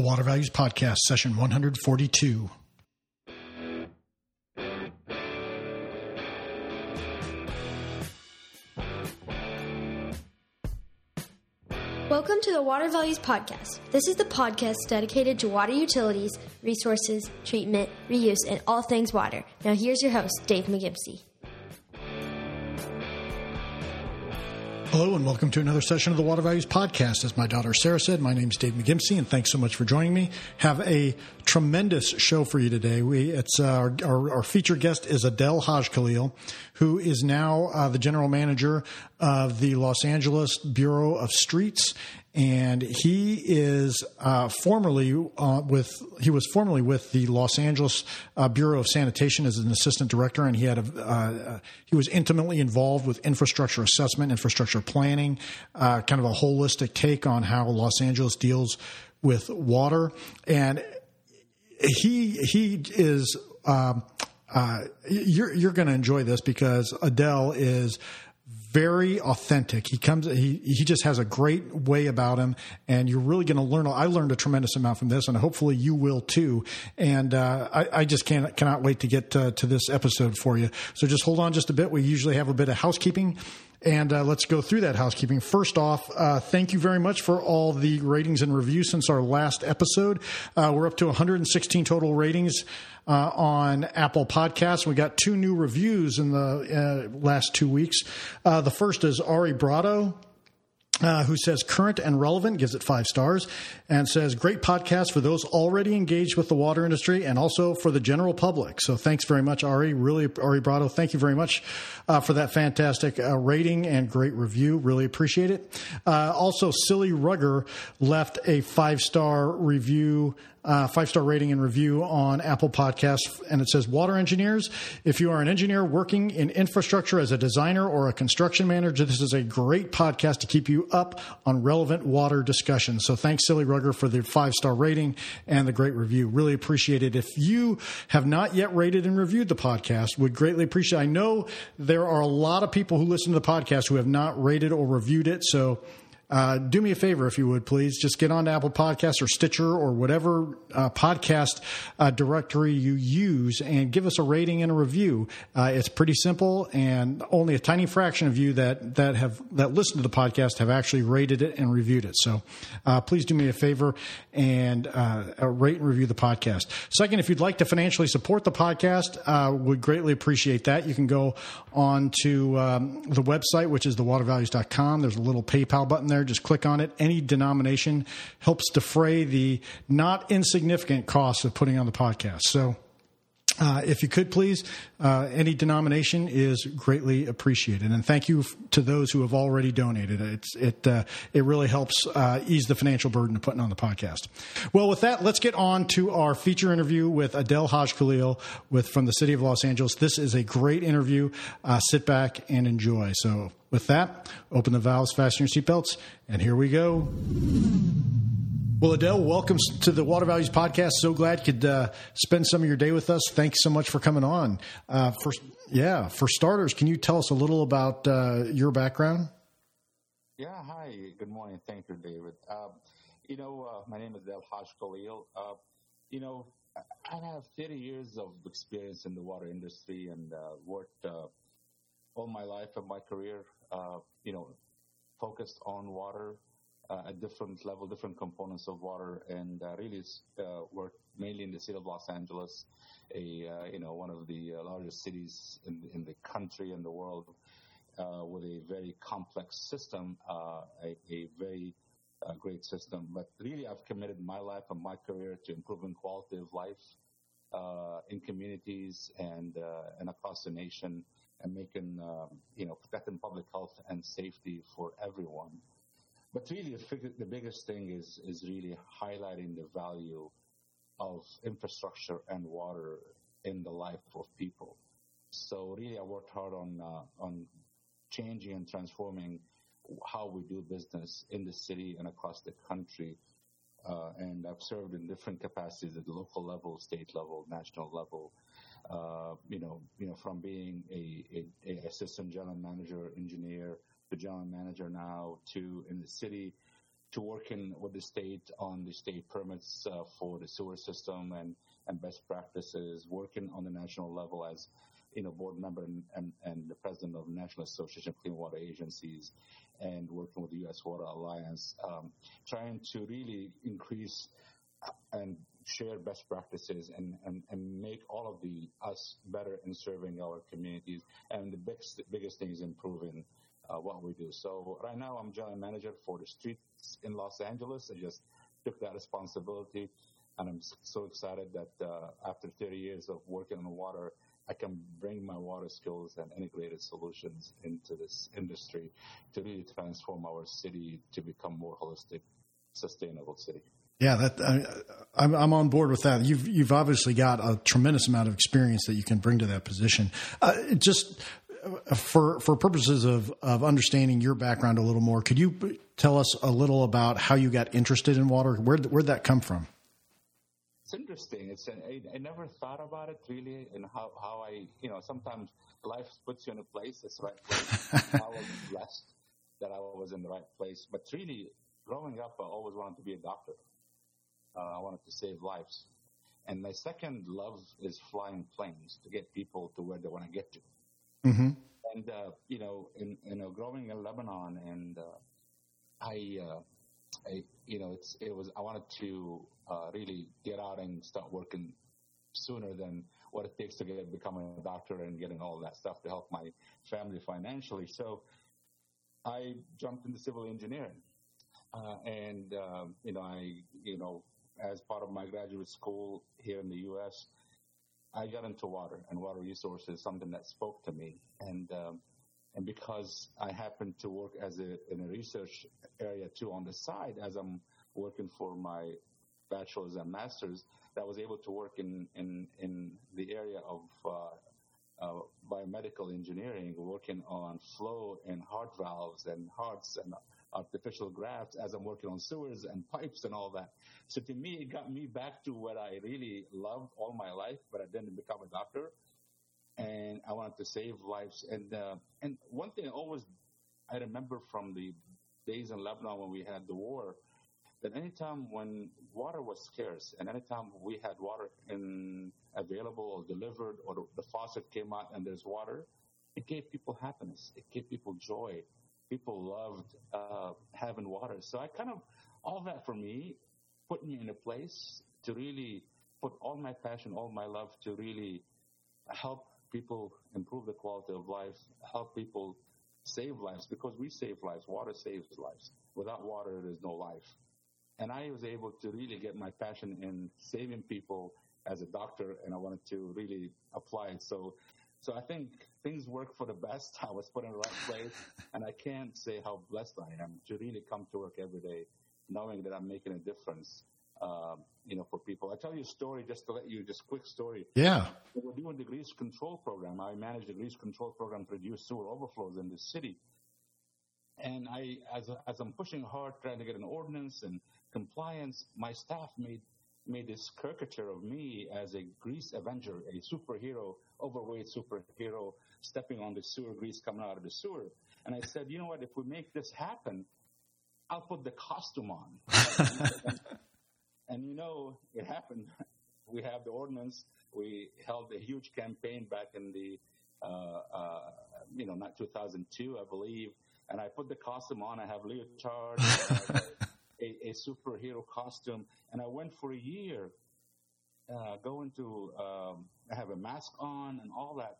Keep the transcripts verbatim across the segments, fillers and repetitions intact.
The Water Values Podcast, session one forty-two. Welcome to the Water Values Podcast. This is the podcast dedicated to water utilities, resources, treatment, reuse, and all things water. Now here's your host, Dave McGimsey. Hello and welcome to another session of the Water Values Podcast. As my daughter Sarah said, my name's Dave McGimsey, and thanks so much for joining me. Have a tremendous show for you today. We it's uh, our, our, our feature guest is Adel Hagekhalil, who is now uh, the general manager of the Los Angeles Bureau of Streets, and he is uh, formerly uh, with he was formerly with the Los Angeles uh, Bureau of Sanitation as an assistant director, and he had a uh, he was intimately involved with infrastructure assessment, infrastructure planning, uh, kind of a holistic take on how Los Angeles deals with water, and he he is um, uh, you're you're going to enjoy this because Adel is very authentic. He comes, he, he just has a great way about him, and you're really going to learn. I learned a tremendous amount from this, and hopefully you will too. And, uh, I, I just can't, cannot wait to get to, to this episode for you. So just hold on just a bit. We usually have a bit of housekeeping, and, uh, let's go through that housekeeping. First off, uh, thank you very much for all the ratings and reviews since our last episode. Uh, we're up to one hundred sixteen total ratings, uh, on Apple Podcasts. We got two new reviews in the uh, last two weeks. Uh, The first is Ari Brado, uh, who says current and relevant, gives it five stars, and says great podcast for those already engaged with the water industry and also for the general public. So thanks very much, Ari. Really, Ari Brado, thank you very much uh, for that fantastic uh, rating and great review. Really appreciate it. Uh, also, Silly Rugger left a five-star review Uh, five-star rating and review on Apple Podcasts, and it says, water engineers, if you are an engineer working in infrastructure as a designer or a construction manager, this is a great podcast to keep you up on relevant water discussions. So thanks, Silly Rugger, for the five-star rating and the great review. Really appreciate it. If you have not yet rated and reviewed the podcast, would greatly appreciate it. I know there are a lot of people who listen to the podcast who have not rated or reviewed it, so Uh, do me a favor, if you would, please. Just get on to Apple Podcasts or Stitcher or whatever uh, podcast uh, directory you use and give us a rating and a review. Uh, it's pretty simple, and only a tiny fraction of you that that have that listen to the podcast have actually rated it and reviewed it. So uh, please do me a favor and uh, rate and review the podcast. Second, if you'd like to financially support the podcast, uh, would greatly appreciate that. You can go on to um, the website, which is the water values dot com. There's a little PayPal button there. Just click on it. Any denomination helps defray the not insignificant costs of putting on the podcast. So uh, if you could, please, uh, any denomination is greatly appreciated. And thank you f- to those who have already donated. It's, it uh, it really helps uh, ease the financial burden of putting on the podcast. Well, with that, let's get on to our feature interview with Adel Hagekhalil with from the city of Los Angeles. This is a great interview. Uh, sit back and enjoy. So with that, open the valves, fasten your seatbelts, and here we go. Well, Adel, welcome to the Water Values Podcast. So glad you could uh, spend some of your day with us. Thanks so much for coming on. Uh, for, yeah, for starters, can you tell us a little about uh, your background? Yeah, hi. Good morning. Thank you, David. Um, you know, uh, my name is Adel Hagekhalil. Uh, you know, I have thirty years of experience in the water industry and uh, worked uh, all my life and my career Uh, you know, focused on water uh, at different level, different components of water, and uh, really uh, worked mainly in the city of Los Angeles, a uh, you know one of the largest cities in in the country and the world, uh, with a very complex system, uh, a, a very uh, great system. But really, I've committed my life and my career to improving quality of life uh, in communities and uh, and across the nation, and making, um, you know, protecting public health and safety for everyone. But really, the biggest thing is is really highlighting the value of infrastructure and water in the life of people. So really, I worked hard on uh, on changing and transforming how we do business in the city and across the country. Uh, and I've served in different capacities at the local level, state level, national level. Uh, you know, you know, from being a, a, a assistant general manager, engineer, to general manager now, to in the city, to working with the state on the state permits uh, for the sewer system and, and best practices, working on the national level as, you know, board member and, and, and the president of the National Association of Clean Water Agencies, and working with the U S Water Alliance, um, trying to really increase and share best practices and, and, and make all of the us better in serving our communities. And the biggest, biggest thing is improving Uh, what we do. So right now I'm general manager for the streets in Los Angeles. I just took that responsibility, and I'm so excited that uh, after thirty years of working on the water, I can bring my water skills and integrated solutions into this industry to really transform our city to become more holistic, sustainable city. Yeah, that I, I'm, I'm on board with that. You've you've obviously got a tremendous amount of experience that you can bring to that position. Uh, just For for purposes of, of understanding your background a little more, could you tell us a little about how you got interested in water? Where where'd that come from? It's interesting. It's an, I, I never thought about it really, and how, how I you know sometimes life puts you in a place. That's right. Place. I was blessed that I was in the right place. But really, growing up, I always wanted to be a doctor. Uh, I wanted to save lives, and my second love is flying planes to get people to where they want to get to. Mm-hmm. And, uh, you know, in, you know, growing in Lebanon, and uh, I, uh, I, you know, it's, it was, I wanted to uh, really get out and start working sooner than what it takes to get becoming a doctor and getting all that stuff to help my family financially. So I jumped into civil engineering. Uh, and, uh, you know, I, you know, as part of my graduate school here in the U S, I got into water and water resources, something that spoke to me. And um, and because I happen to work as a, in a research area, too, on the side, as I'm working for my bachelor's and master's, that was able to work in, in, in the area of uh, uh, biomedical engineering, working on flow and heart valves and hearts and artificial grafts as I'm working on sewers and pipes and all that. So to me, it got me back to what I really loved all my life, but I didn't become a doctor, and I wanted to save lives. And uh, and one thing I always I remember from the days in Lebanon when we had the war, that anytime when water was scarce and anytime we had water in, available or delivered, or the, the faucet came out and there's water, it gave people happiness. It gave people joy. People loved uh, having water. So I kind of, all that for me, put me in a place to really put all my passion, all my love to really help people improve the quality of life, help people save lives, because we save lives. Water saves lives. Without water, there's no life. And I was able to really get my passion in saving people as a doctor, and I wanted to really apply it. So So I think things work for the best. I was put in the right place, and I can't say how blessed I am to really come to work every day knowing that I'm making a difference, um, you know, for people. I tell you a story just to let you, just quick story. Yeah. We're doing the grease control program. I manage the grease control program to reduce sewer overflows in the city. And I, as, as I'm pushing hard, trying to get an ordinance and compliance, my staff made made this caricature of me as a grease avenger, a superhero, overweight superhero, stepping on the sewer grease coming out of the sewer. And I said, you know what, if we make this happen, I'll put the costume on. and, and you know, it happened. We have the ordinance. We held a huge campaign back in the, uh, uh, you know, not two thousand two, I believe. And I put the costume on. I have leotard, uh, a, a superhero costume. And I went for a year. Uh, going to um, have a mask on and all that.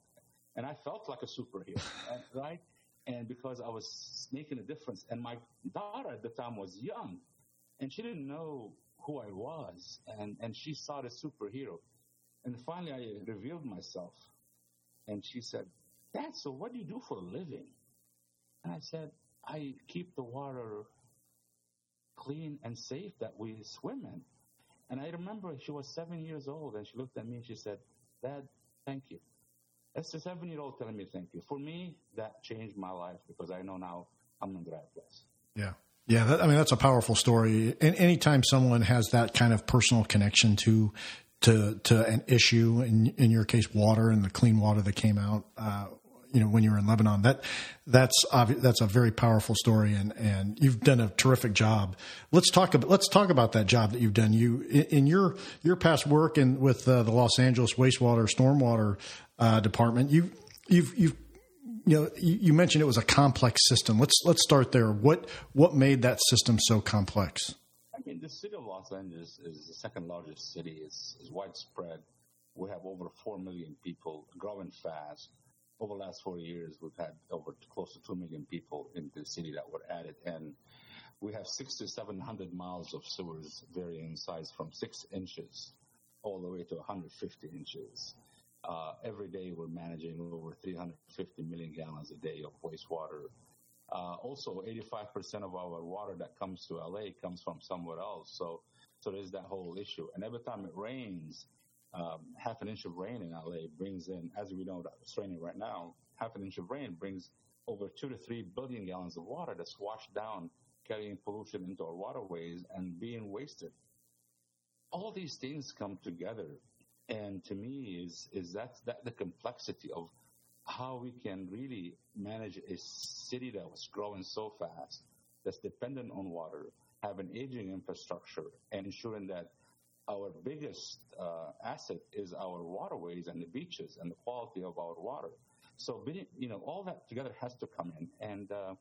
And I felt like a superhero, right? And because I was making a difference. And my daughter at the time was young, and she didn't know who I was. And, and she saw the superhero. And finally, I revealed myself. And she said, Dad, so what do you do for a living? And I said, I keep the water clean and safe that we swim in. And I remember she was seven years old, and she looked at me and she said, Dad, thank you. That's the seven-year-old telling me thank you. For me, that changed my life, because I know now I'm in the right place. Yeah. Yeah, that, I mean, that's a powerful story. And anytime someone has that kind of personal connection to to to an issue, in, in your case, water and the clean water that came out, uh, you know, when you were in Lebanon. That that's obvi- that's a very powerful story, and, and you've done a terrific job. Let's talk about let's talk about that job that you've done. You in, in your your past work and with uh, the Los Angeles Wastewater Stormwater uh, Department. You you've you've you know you, you mentioned it was a complex system. Let's let's start there. What what made that system so complex? I mean, the city of Los Angeles is the second largest city. It's, it's widespread. We have over four million people, growing fast. Over the last four years, we've had over close to two million people in the city that were added. And we have six to seven hundred miles of sewers, varying in size from six inches all the way to one hundred fifty inches. Uh, every day, we're managing over three hundred fifty million gallons a day of wastewater. Uh, also, eighty-five percent of our water that comes to L A comes from somewhere else. So, so there's that whole issue. And every time it rains, Um, half an inch of rain in L A brings in, as we know that it's raining right now, half an inch of rain brings over two to three billion gallons of water that's washed down, carrying pollution into our waterways and being wasted. All these things come together. And to me, is is that's that the complexity of how we can really manage a city that was growing so fast, that's dependent on water, have an aging infrastructure, and ensuring that our biggest uh, asset is our waterways and the beaches and the quality of our water. So, you know, all that together has to come in. And uh,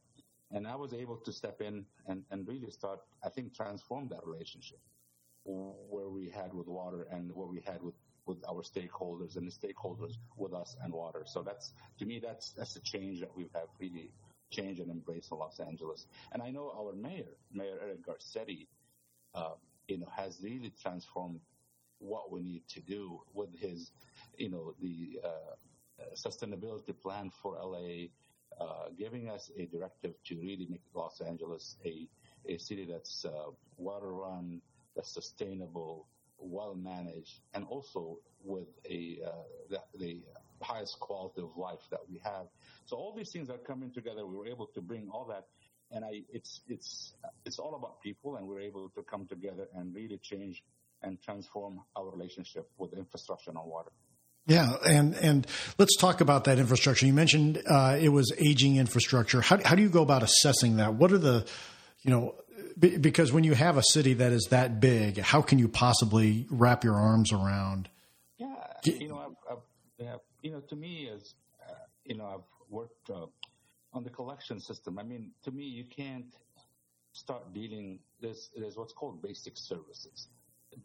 and I was able to step in and, and really start, I think, transform that relationship where we had with water and what we had with, with our stakeholders and the stakeholders with us and water. So that's, to me, that's that's the change that we have really changed and embraced in Los Angeles. And I know our mayor, Mayor Eric Garcetti, uh, you know, has really transformed what we need to do with his, you know, the uh, sustainability plan for L A, uh, giving us a directive to really make Los Angeles a, a city that's uh, water-run, that's sustainable, well-managed, and also with a uh, the, the highest quality of life that we have. So all these things are coming together. We were able to bring all that. And I, it's it's it's all about people, and we're able to come together and really change and transform our relationship with infrastructure and water. Yeah, and, and let's talk about that infrastructure. You mentioned uh, it was aging infrastructure. How how do you go about assessing that? What are the, you know, b- because when you have a city that is that big, how can you possibly wrap your arms around? Yeah, you know, I've, I've, yeah, you know, to me, as uh, you know, I've worked. Uh, On the collection system, I mean, to me, you can't start dealing – there's there's what's called basic services,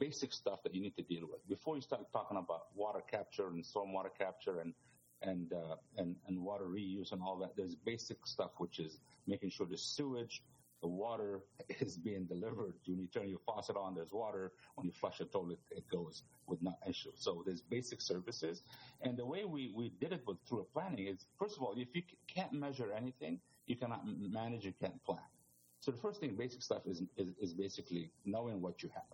basic stuff that you need to deal with. Before you start talking about water capture and stormwater capture and and, uh, and and water reuse and all that, there's basic stuff, which is making sure the sewage, the water is being delivered. When you turn your faucet on, there's water. When you flush the toilet, it goes with no issue. So there's basic services. And the way we, we did it with through a planning is, first of all, if you can't measure anything, you cannot manage, you can't plan. So the first thing, basic stuff, is is, is basically knowing what you have,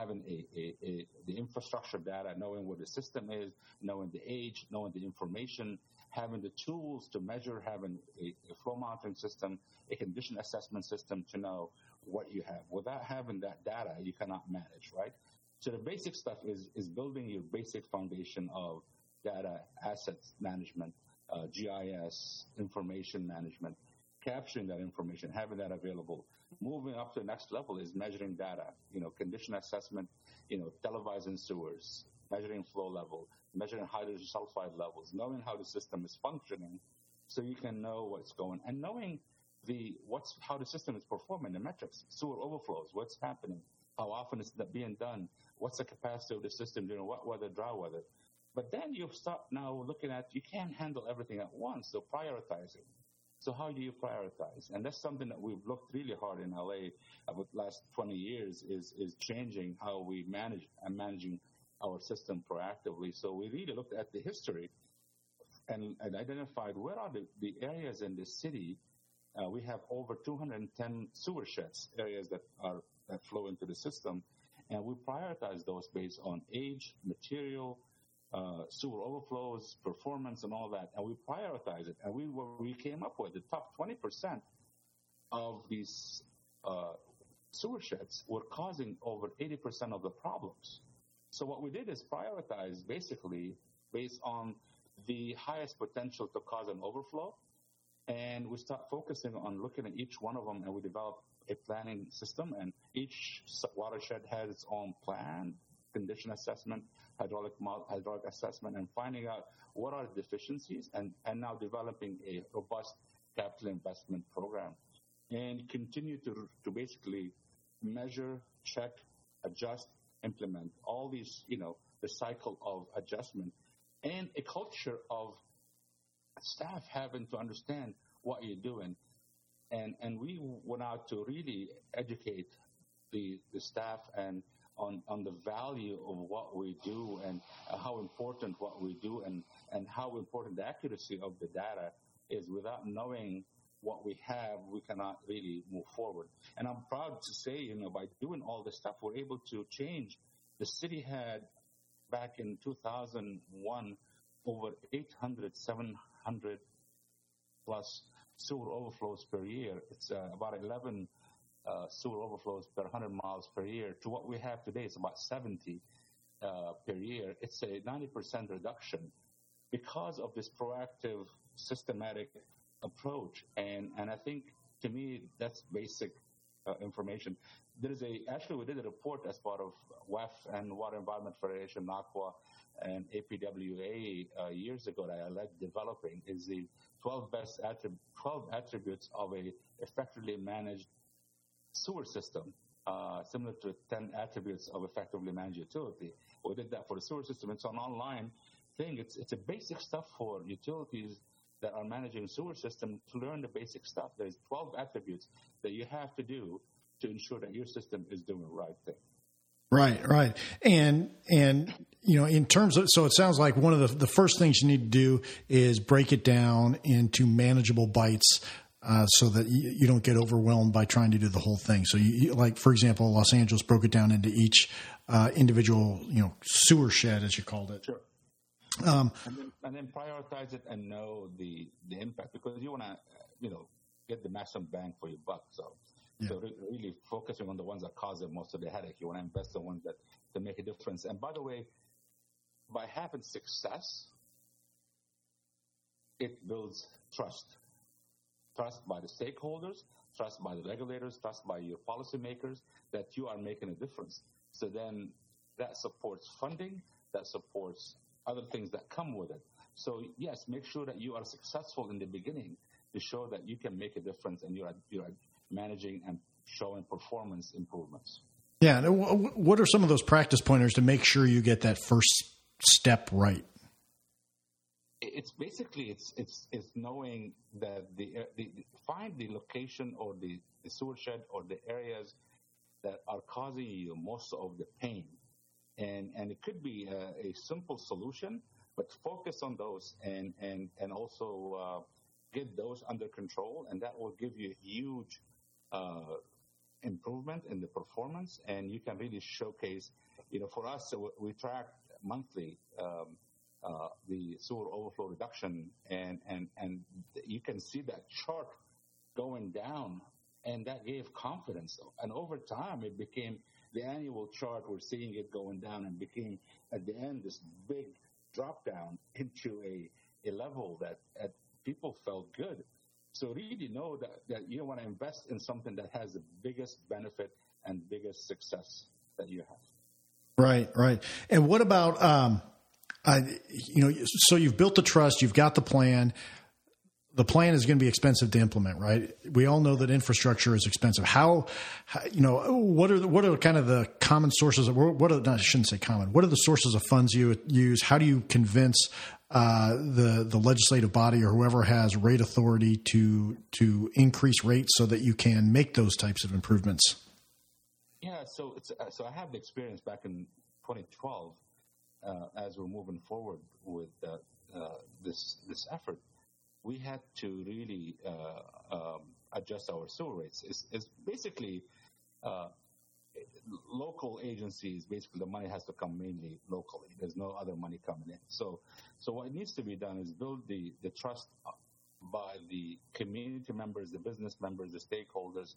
having a, a, a the infrastructure data, knowing what the system is, knowing the age, knowing the information, having the tools to measure, having a, a flow monitoring system, a condition assessment system to know what you have. Without having that data, you cannot manage, right? So the basic stuff is is building your basic foundation of data, assets management, uh, G I S, information management, capturing that information, having that available. Moving up to the next level is measuring data, you know, condition assessment, you know, televising sewers, measuring flow level, measuring hydrogen sulfide levels, knowing how the system is functioning so you can know what's going on, and knowing the what's how the system is performing, the metrics, sewer overflows, what's happening, how often it's being done, what's the capacity of the system during wet weather, dry weather. But then you start now looking at, you can't handle everything at once, so prioritizing. So how do you prioritize? And that's something that we've looked really hard in L A about the last twenty years is is changing how we manage and managing our system proactively. So we really looked at the history and, and identified where are the, the areas in the city. Uh, we have over two hundred ten sewer sheds, areas that are that flow into the system, and we prioritize those based on age, material, uh, sewer overflows, performance, and all that. And we prioritize it. And we we came up with the top twenty percent of these uh, sewer sheds were causing over eighty percent of the problems. So what we did is prioritize basically based on the highest potential to cause an overflow. And we start focusing on looking at each one of them, and we develop a planning system. And each watershed has its own plan, condition assessment, hydraulic model, hydraulic assessment, and finding out what are the deficiencies, and, and now developing a robust capital investment program. And continue to to basically measure, check, adjust, implement all these, you know, the cycle of adjustment, and a culture of staff having to understand what you're doing. And and we went out to really educate the the staff and on, on the value of what we do and how important what we do and, and how important the accuracy of the data is. Without knowing what we have, we cannot really move forward. And I'm proud to say, you know, by doing all this stuff, we're able to change. The city had, back in two thousand one, over eight hundred, seven hundred plus sewer overflows per year. It's uh, about eleven uh, sewer overflows per one hundred miles per year. To what we have today, it's about seventy uh, per year. It's a ninety percent reduction because of this proactive, systematic approach. And, and I think, to me, that's basic uh, information. There is a actually, we did a report as part of W E F and Water Environment Federation, NACWA, and A P W A uh, years ago that I led developing, is the twelve best attrib- twelve attributes of a effectively managed sewer system, uh, similar to ten attributes of effectively managed utility. We did that for the sewer system. It's an online thing. It's it's a basic stuff for utilities that are managing sewer system to learn the basic stuff. There's twelve attributes that you have to do to ensure that your system is doing the right thing. Right, right. And, and you know, in terms of, so it sounds like one of the, the first things you need to do is break it down into manageable bites uh, so that you, you don't get overwhelmed by trying to do the whole thing. So, you, you, like, for example, Los Angeles broke it down into each uh, individual, you know, sewer shed, as you called it. Sure. Um, and, then, and then prioritize it and know the, the impact, because you want to, you know, get the maximum bang for your buck, so. Yeah. So re- really focusing on the ones that cause it most of the headache. You want to invest in ones that, that make a difference. And by the way, by having success, it builds trust. Trust by the stakeholders, trust by the regulators, trust by your policymakers that you are making a difference. So then that supports funding, that supports other things that come with it. So, yes, make sure that you are successful in the beginning to show that you can make a difference and you're you're managing and showing performance improvements. Yeah. What are some of those practice pointers to make sure you get that first step right? It's basically, it's it's it's knowing that the, the find the location or the, the sewer shed or the areas that are causing you most of the pain. And and it could be a, a simple solution, but focus on those and, and, and also uh, get those under control, and that will give you a huge Uh, improvement in the performance, and you can really showcase, you know, for us, so we track monthly um, uh, the sewer overflow reduction, and, and, and you can see that chart going down, and that gave confidence. And over time, it became the annual chart. We're seeing it going down and became, at the end, this big drop down into a, a level that, that people felt good. So really know that, that you want to invest in something that has the biggest benefit and biggest success that you have. Right, right. And what about, um, I, you know, so you've built the trust, you've got the plan. The plan is going to be expensive to implement, right? We all know that infrastructure is expensive. How, how you know, what are the, what are kind of the common sources of, what are, no, I shouldn't say common, what are the sources of funds you use? How do you convince Uh, the the legislative body or whoever has rate authority to to increase rates so that you can make those types of improvements? Yeah, so it's, uh, so I have the experience back in twenty twelve uh, as we're moving forward with uh, uh, this this effort. We had to really uh, um, adjust our sewer rates. It's, it's basically uh, local agencies, basically the money has to come mainly locally. There's no other money coming in. So so what needs to be done is build the, the trust by the community members, the business members, the stakeholders,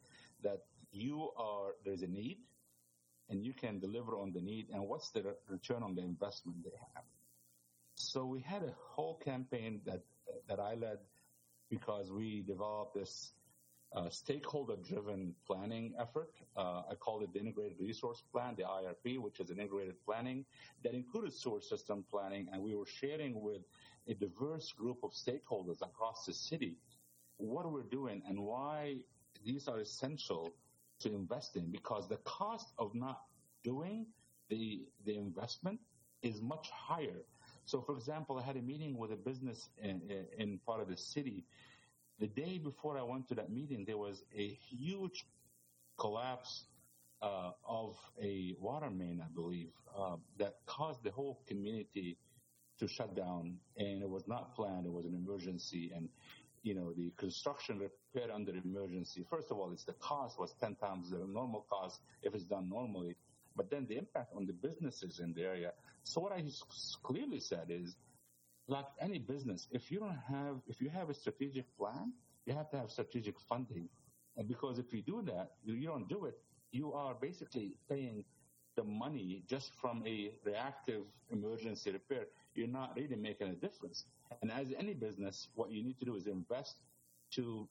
that you are, there's a need and you can deliver on the need and what's the return on the investment they have. So we had a whole campaign that that I led, because we developed this uh, stakeholder-driven planning effort. Uh, I called it the Integrated Resource Plan, the I R P, which is an integrated planning that included sewer system planning. And we were sharing with a diverse group of stakeholders across the city what we're doing and why these are essential to invest in, because the cost of not doing the the investment is much higher. So, for example, I had a meeting with a business in, in part of the city. The day before I went to that meeting, there was a huge collapse uh, of a water main, I believe, uh, that caused the whole community to shut down, and it was not planned. It was an emergency, and, you know, the construction repair under emergency, first of all, it's the cost was ten times the normal cost if it's done normally. But then the impact on the businesses in the area. So what I clearly said is, like any business, if you don't have, if you have a strategic plan, you have to have strategic funding. And because if you do that, you don't do it, you are basically paying the money just from a reactive emergency repair. You're not really making a difference. And as any business, what you need to do is invest to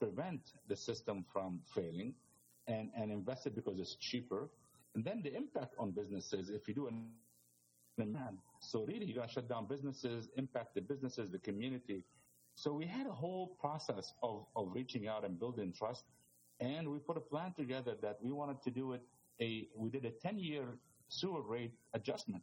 prevent the system from failing, and, and invest it because it's cheaper. And then the impact on businesses, if you do an demand. So really, you're going to shut down businesses, impact the businesses, the community. So we had a whole process of, of reaching out and building trust. And we put a plan together that we wanted to do it. A, we did a ten-year sewer rate adjustment,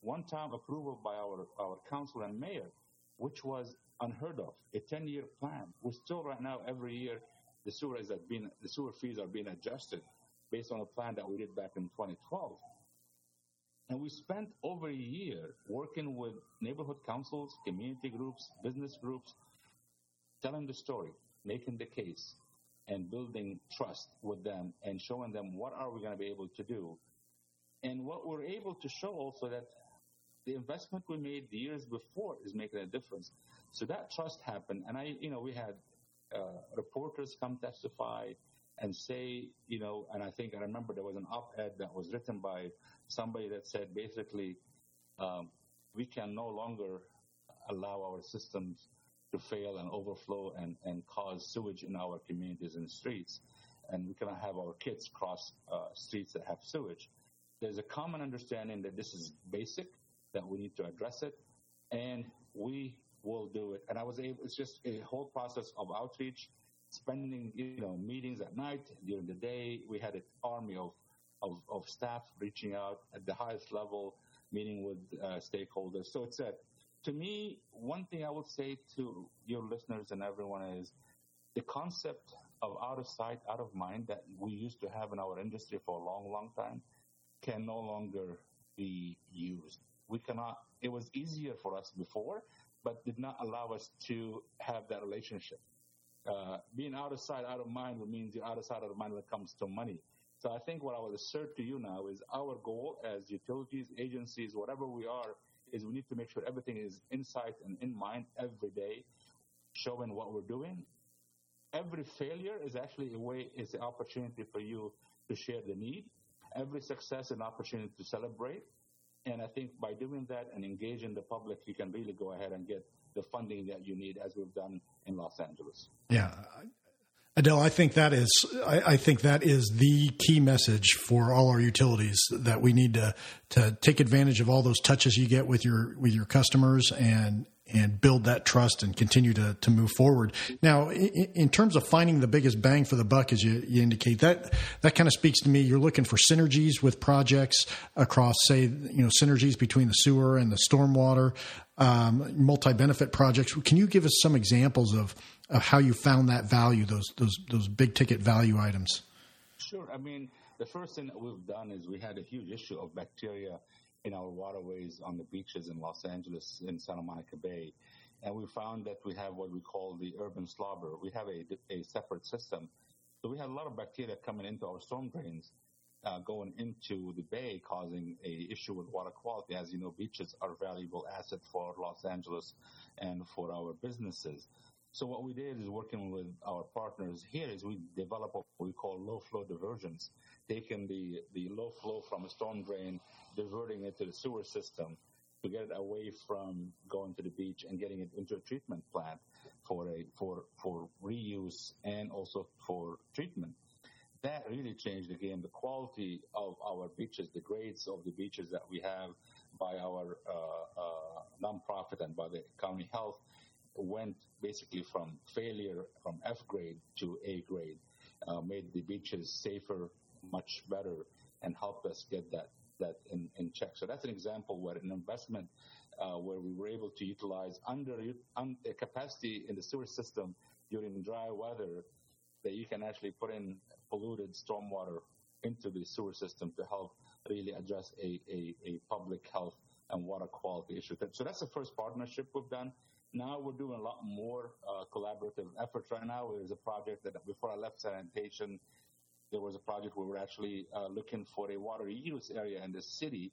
one-time approval by our, our council and mayor, which was unheard of, a ten-year plan. We're still right now, every year, the sewer, is being, the sewer fees are being adjusted based on a plan that we did back in twenty twelve. And we spent over a year working with neighborhood councils, community groups, business groups, telling the story, making the case, and building trust with them and showing them what are we going to be able to do. And what we're able to show also that the investment we made the years before is making a difference. So that trust happened. And, I, you know, we had uh, reporters come testify and say, you know, and I think I remember there was an op-ed that was written by somebody that said basically um, we can no longer allow our systems to fail and overflow and, and cause sewage in our communities and streets. And we cannot have our kids cross uh, streets that have sewage. There's a common understanding that this is basic, that we need to address it, and we will do it. And I was able, it's just a whole process of outreach, spending, you know, meetings at night, during the day. We had an army of, of, of staff reaching out at the highest level, meeting with uh, stakeholders. So it's a, to me, one thing I would say to your listeners and everyone is the concept of out of sight, out of mind that we used to have in our industry for a long, long time can no longer be used. We cannot, it was easier for us before, but did not allow us to have that relationship. Uh, being out of sight, out of mind means you're out of sight, out of mind when it comes to money. So I think what I would assert to you now is our goal as utilities, agencies, whatever we are, is we need to make sure everything is in sight and in mind every day, showing what we're doing. Every failure is actually a way, is an opportunity for you to share the need. Every success is an opportunity to celebrate. And I think by doing that and engaging the public, you can really go ahead and get the funding that you need, as we've done in Los Angeles. Yeah, Adel, I think that is I, I think that is the key message for all our utilities, that we need to to take advantage of all those touches you get with your with your customers and and build that trust and continue to to move forward. Now, in, in terms of finding the biggest bang for the buck, as you, you indicate, that that kind of speaks to me. You're looking for synergies with projects across, say, you know, synergies between the sewer and the stormwater, um, multi-benefit projects. Can you give us some examples of, of how you found that value, those those those big ticket value items? Sure. I mean, the first thing that we've done is we had a huge issue of bacteria in our waterways on the beaches in Los Angeles, in Santa Monica Bay. And we found that we have what we call the urban slobber. We have a, a separate system. So we had a lot of bacteria coming into our storm drains, uh, going into the bay, causing a issue with water quality. As you know, beaches are a valuable asset for Los Angeles and for our businesses. So what we did is, working with our partners here, is we developed what we call low-flow diversions, taking the, the low flow from a storm drain, diverting it to the sewer system. to get it away from going to the beach and getting it into a treatment plant for a for for reuse and also for treatment. That really changed the game. The quality of our beaches, the grades of the beaches that we have by our uh, uh, nonprofit and by the county health went basically from failure, from F grade to A grade, uh, made the beaches safer, much better, and helped us get that that in, in check. So that's an example where an investment uh, where we were able to utilize under um, capacity in the sewer system during dry weather, that you can actually put in polluted stormwater into the sewer system to help really address a, a, a public health and water quality issue. So that's the first partnership we've done. Now we're doing a lot more uh, collaborative efforts. Right now there's a project that before I left sanitation, there was a project where we're actually uh, looking for a water use area in the city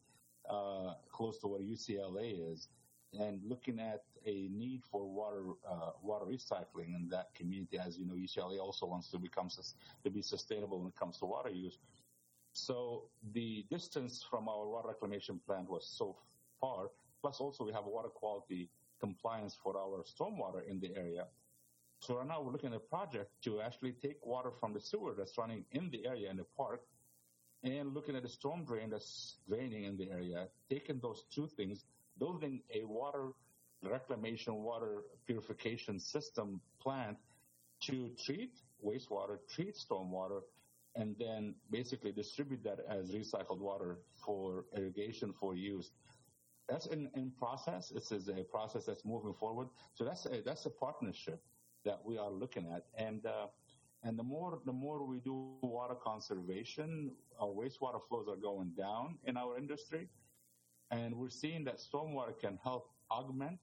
uh, close to where U C L A is, and looking at a need for water uh, water recycling in that community. As you know, U C L A also wants to become to be sustainable when it comes to water use. So the distance from our water reclamation plant was so far, plus also we have water quality compliance for our stormwater in the area. So right now we're looking at a project to actually take water from the sewer that's running in the area in the park and looking at the storm drain that's draining in the area, taking those two things, building a water reclamation, water purification system plant to treat wastewater, treat stormwater, and then basically distribute that as recycled water for irrigation for use. That's in, in process. This is a process that's moving forward. So that's a, that's a partnership that we are looking at. And uh, and the more the more we do water conservation, our wastewater flows are going down in our industry. And we're seeing that stormwater can help augment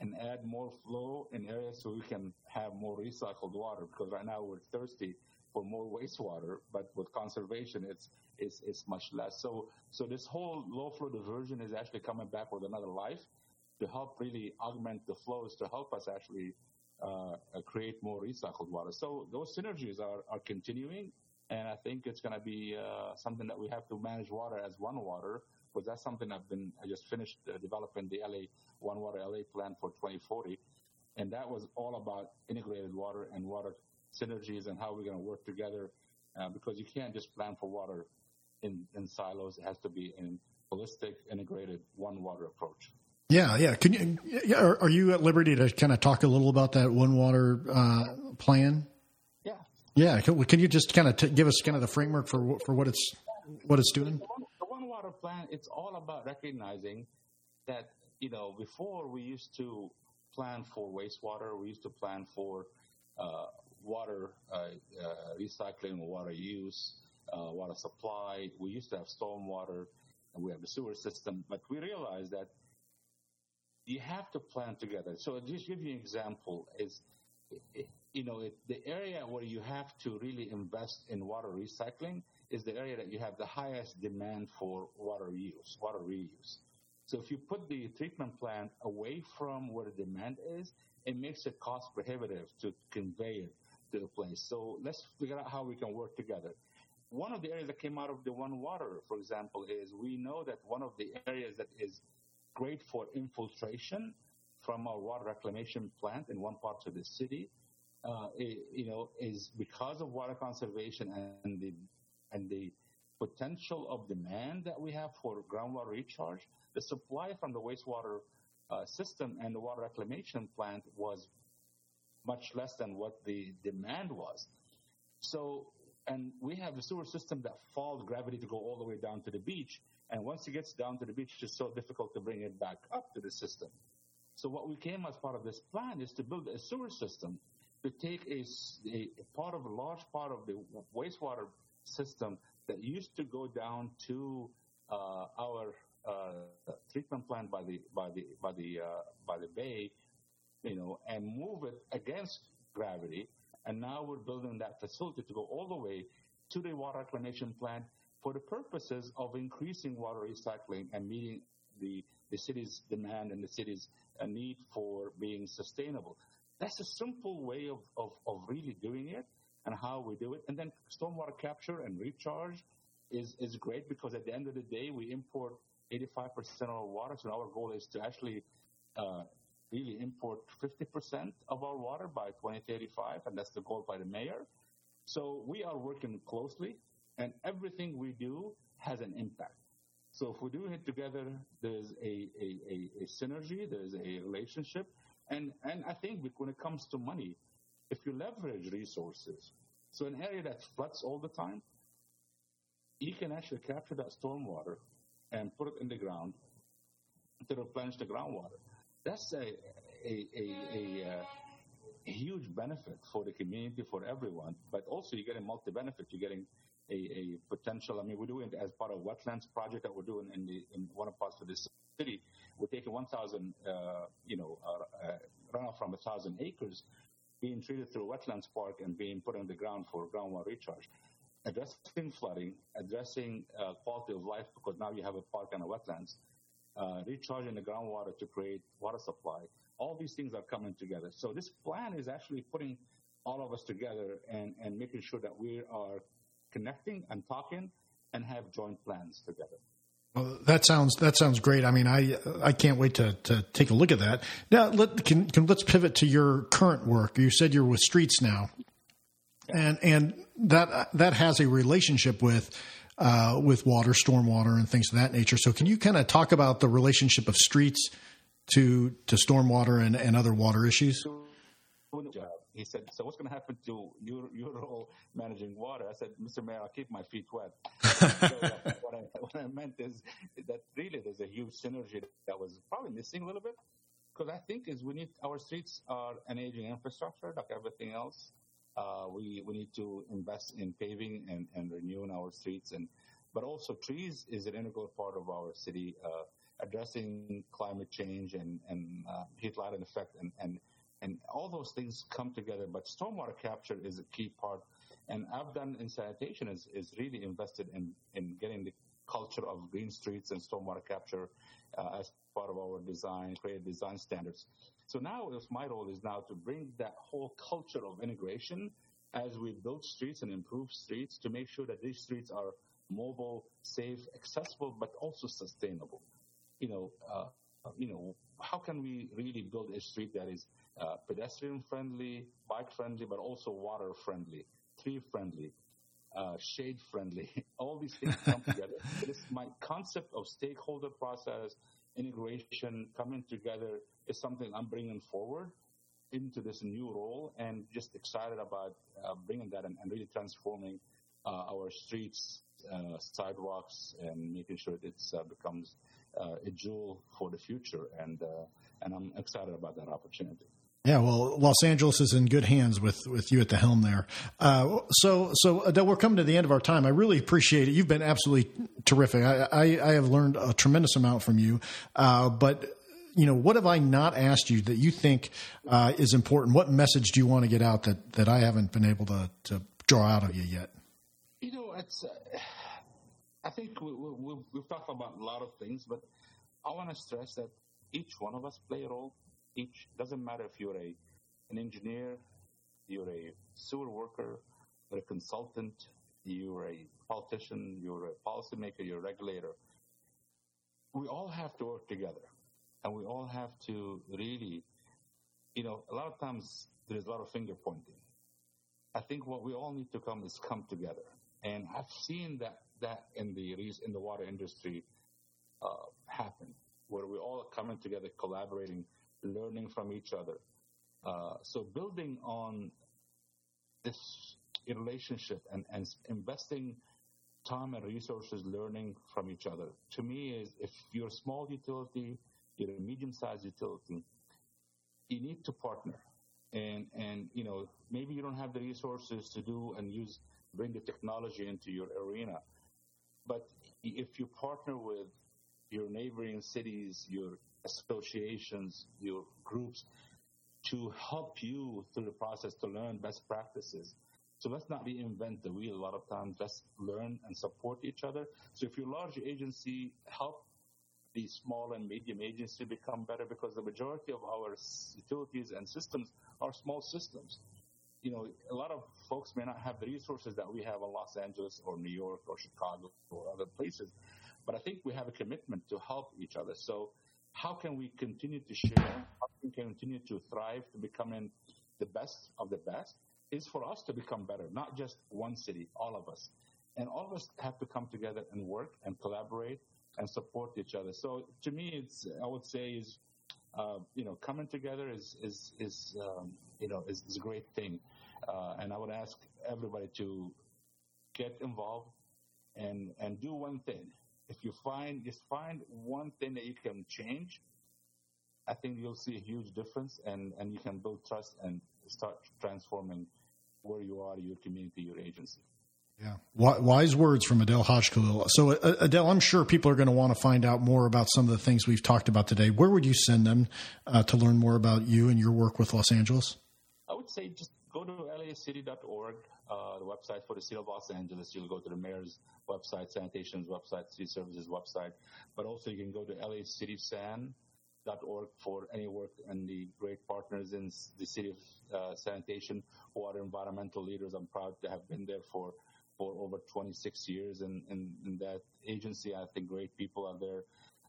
and add more flow in areas so we can have more recycled water, because right now we're thirsty for more wastewater, but with conservation, it's it's, it's much less. So so this whole low-flow diversion is actually coming back with another life to help really augment the flows, to help us actually uh, create more recycled water. So those synergies are, are continuing, and I think it's going to be uh, something that we have to manage water as one water, because that's something I've been, I just finished uh, developing the L A One Water L A plan for twenty forty. And that was all about integrated water and water synergies and how we're going to work together, uh, because you can't just plan for water in, in silos. It has to be a holistic, integrated, one water approach. Yeah, yeah. Can you? Yeah, are, are you at liberty to kind of talk a little about that One Water uh, plan? Yeah. Yeah. Can, can you just kind of t- give us kind of the framework for for what it's what it's doing? Plan, it's all about recognizing that, you know, before we used to plan for wastewater, we used to plan for uh, water uh, uh, recycling, water use, uh, water supply. We used to have stormwater, and we have the sewer system, but we realized that you have to plan together. So just give you an example is, you know, it, the area where you have to really invest in water recycling is the area that you have the highest demand for water use, water reuse. So if you put the treatment plant away from where the demand is, it makes it cost prohibitive to convey it to a place. So let's figure out how we can work together. One of the areas that came out of the One Water, for example, is we know that one of the areas that is great for infiltration from our water reclamation plant in one part of the city, uh, it, you know, is because of water conservation and the and the potential of demand that we have for groundwater recharge, the supply from the wastewater uh, system and the water reclamation plant was much less than what the demand was. So, and we have the sewer system that followed gravity to go all the way down to the beach. And once it gets down to the beach, it's so difficult to bring it back up to the system. So what we came as part of this plan is to build a sewer system to take a, a part of a large part of the wastewater system that used to go down to uh, our uh, treatment plant by the by the by the uh, by the bay, you know, and move it against gravity. And now we're building that facility to go all the way to the water reclamation plant for the purposes of increasing water recycling and meeting the the city's demand and the city's need for being sustainable. That's a simple way of of, of really doing it. And how we do it. And then stormwater capture and recharge is, is great because at the end of the day, we import eighty-five percent of our water. So our goal is to actually uh, really import fifty percent of our water by twenty thirty-five, and that's the goal by the mayor. So we are working closely, and everything we do has an impact. So if we do it together, there's a, a, a, a synergy, there's a relationship. And, and I think when it comes to money, if you leverage resources, so an area that floods all the time, you can actually capture that stormwater and put it in the ground to replenish the groundwater. That's a a, a, a a huge benefit for the community, for everyone, but also you're getting multi-benefit. You're getting a, a potential. I mean, we're doing it as part of wetlands project that we're doing in the in one part of this city. We're taking one thousand, uh, you know, uh, uh, runoff from one thousand acres, being treated through a wetlands park and being put on the ground for groundwater recharge. Addressing flooding, addressing uh, quality of life, because now you have a park and a wetlands, uh, recharging the groundwater to create water supply. All these things are coming together. So this plan is actually putting all of us together and, and making sure that we are connecting and talking and have joint plans together. Well, that sounds that sounds great. I mean, I I can't wait to, to take a look at that. Now, let, can, can, let's pivot to your current work. You said you're with Streets now, and and that that has a relationship with uh, with water, stormwater, and things of that nature. So, can you kind of talk about the relationship of Streets to to stormwater and, and other water issues? He said, so what's going to happen to your, your role managing water? I said, Mister Mayor, I'll keep my feet wet. So what, I, what I meant is that really there's a huge synergy that was probably missing a little bit, because I think is we need our streets are an aging infrastructure like everything else. Uh, we we need to invest in paving and, and renewing our streets, and but also trees is an integral part of our city, uh, addressing climate change and, and uh, heat island effect and, and And all those things come together, but stormwater capture is a key part. And I've done in sanitation is, is really invested in, in getting the culture of green streets and stormwater capture uh, as part of our design, create design standards. So now it's my role is now to bring that whole culture of integration as we build streets and improve streets to make sure that these streets are mobile, safe, accessible, but also sustainable. You know, uh, you know, how can we really build a street that is Uh, pedestrian-friendly, bike-friendly, but also water-friendly, tree-friendly, uh, shade-friendly. All these things come together. This my concept of stakeholder process, integration, coming together is something I'm bringing forward into this new role, and just excited about uh, bringing that and, and really transforming uh, our streets, uh, sidewalks, and making sure it uh, becomes uh, a jewel for the future. And uh, and I'm excited about that opportunity. Yeah, well, Los Angeles is in good hands with, with you at the helm there. Uh, so, so Adel, we're coming to the end of our time. I really appreciate it. You've been absolutely terrific. I, I, I have learned a tremendous amount from you. Uh, but, you know, what have I not asked you that you think uh, is important? What message do you want to get out that, that I haven't been able to, to draw out of you yet? You know, it's, uh, I think we, we, we've talked about a lot of things, but I want to stress that each one of us play a role. Each doesn't matter if you're a, an engineer, you're a sewer worker, or a consultant, you're a politician, you're a policymaker, you're a regulator. We all have to work together, and we all have to really, you know, a lot of times there's a lot of finger pointing. I think what we all need to come is come together, and I've seen that that in the in the water industry uh, happen, where we're all coming together, collaborating, learning from each other. Uh, so building on this relationship and, and investing time and resources, learning from each other, to me is if you're a small utility, you're a medium-sized utility, you need to partner. And, and you know, maybe you don't have the resources to do and use, bring the technology into your arena. But if you partner with your neighboring cities, your associations, your groups, to help you through the process to learn best practices. So let's not reinvent the wheel a lot of times. Let's learn and support each other. So if your large agency, help the small and medium agency become better, because the majority of our utilities and systems are small systems. You know, a lot of folks may not have the resources that we have in Los Angeles or New York or Chicago or other places. but I think we have a commitment to help each other. So how can we continue to share, how can we continue to thrive, to becoming the best of the best, is for us to become better, not just one city, all of us. And all of us have to come together and work and collaborate and support each other. So to me, it's, I would say is, uh, you know, coming together is, is, is um, you know, is, is a great thing. Uh, and I would ask everybody to get involved and, and do one thing. If you find, just find one thing that you can change, I think you'll see a huge difference, and, and you can build trust and start transforming where you are, your community, your agency. Yeah. Wise words from Adel Hagekhalil. So, Adel, I'm sure people are going to want to find out more about some of the things we've talked about today. Where would you send them uh, to learn more about you and your work with Los Angeles? I would say just go to L A City dot org, uh, the website for the city of Los Angeles. You'll go to the mayor's website, sanitation's website, city services website. But also you can go to L A City San dot org for any work and the great partners in the city of uh, sanitation, who are environmental leaders. I'm proud to have been there for for over twenty-six years in, in, in that agency. I think great people are there.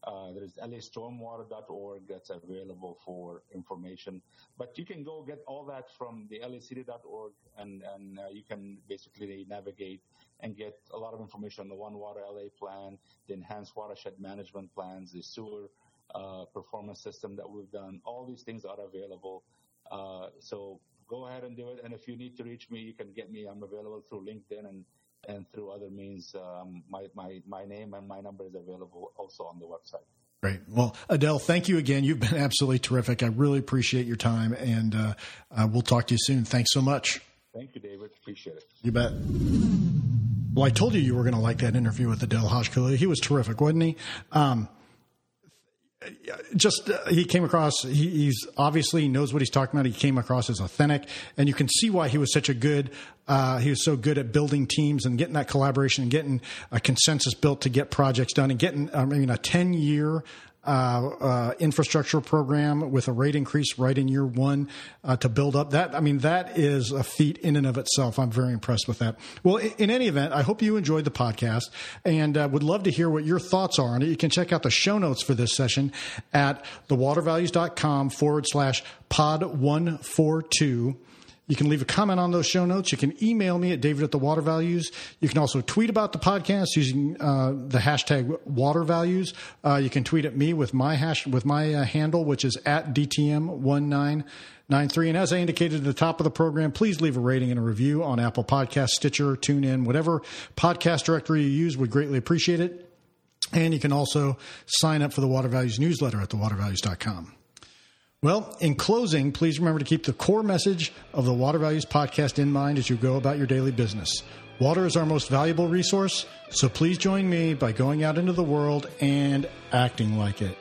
Uh, there's L A stormwater dot org that's available for information. But you can go get all that from the L A city dot org, and, and uh, you can basically navigate and get a lot of information on the One Water L A plan, the enhanced watershed management plans, the sewer uh, performance system that we've done. All these things are available. Uh, so go ahead and do it. And if you need to reach me, you can get me. I'm available through LinkedIn and and through other means. Um, my, my, my name and my number is available also on the website. Great. Well, Adel, thank you again. You've been absolutely terrific. I really appreciate your time, and uh, uh, we'll talk to you soon. Thanks so much. Thank you, David. Appreciate it. You bet. Well, I told you you were going to like that interview with Adel Hagekhalil. He was terrific, wasn't he? Um, Just uh, he came across, he, he's obviously knows what he's talking about. He came across as authentic, and you can see why he was such a good, uh, he was so good at building teams and getting that collaboration and getting a consensus built to get projects done and getting, I mean, a ten year uh, uh, infrastructure program with a rate increase right in year one uh, to build up that. I mean, that is a feat in and of itself. I'm very impressed with that. Well, in, in any event, I hope you enjoyed the podcast, and uh, would love to hear what your thoughts are on it. You can check out the show notes for this session at thewatervalues.com forward slash pod 142. You can leave a comment on those show notes. You can email me at David at the Water Values. You can also tweet about the podcast using uh, the hashtag Water Values. Uh, you can tweet at me with my hash with my uh, handle, which is at D T M one nine nine three. And as I indicated at the top of the program, please leave a rating and a review on Apple Podcasts, Stitcher, TuneIn, whatever podcast directory you use. We'd greatly appreciate it. And you can also sign up for the Water Values newsletter at the water values dot com. Well, in closing, please remember to keep the core message of the Water Values podcast in mind as you go about your daily business. Water is our most valuable resource, so please join me by going out into the world and acting like it.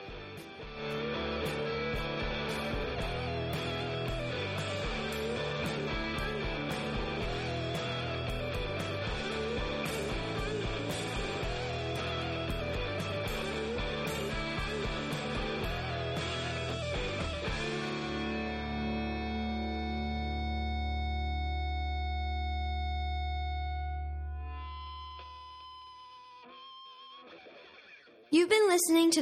You've been listening to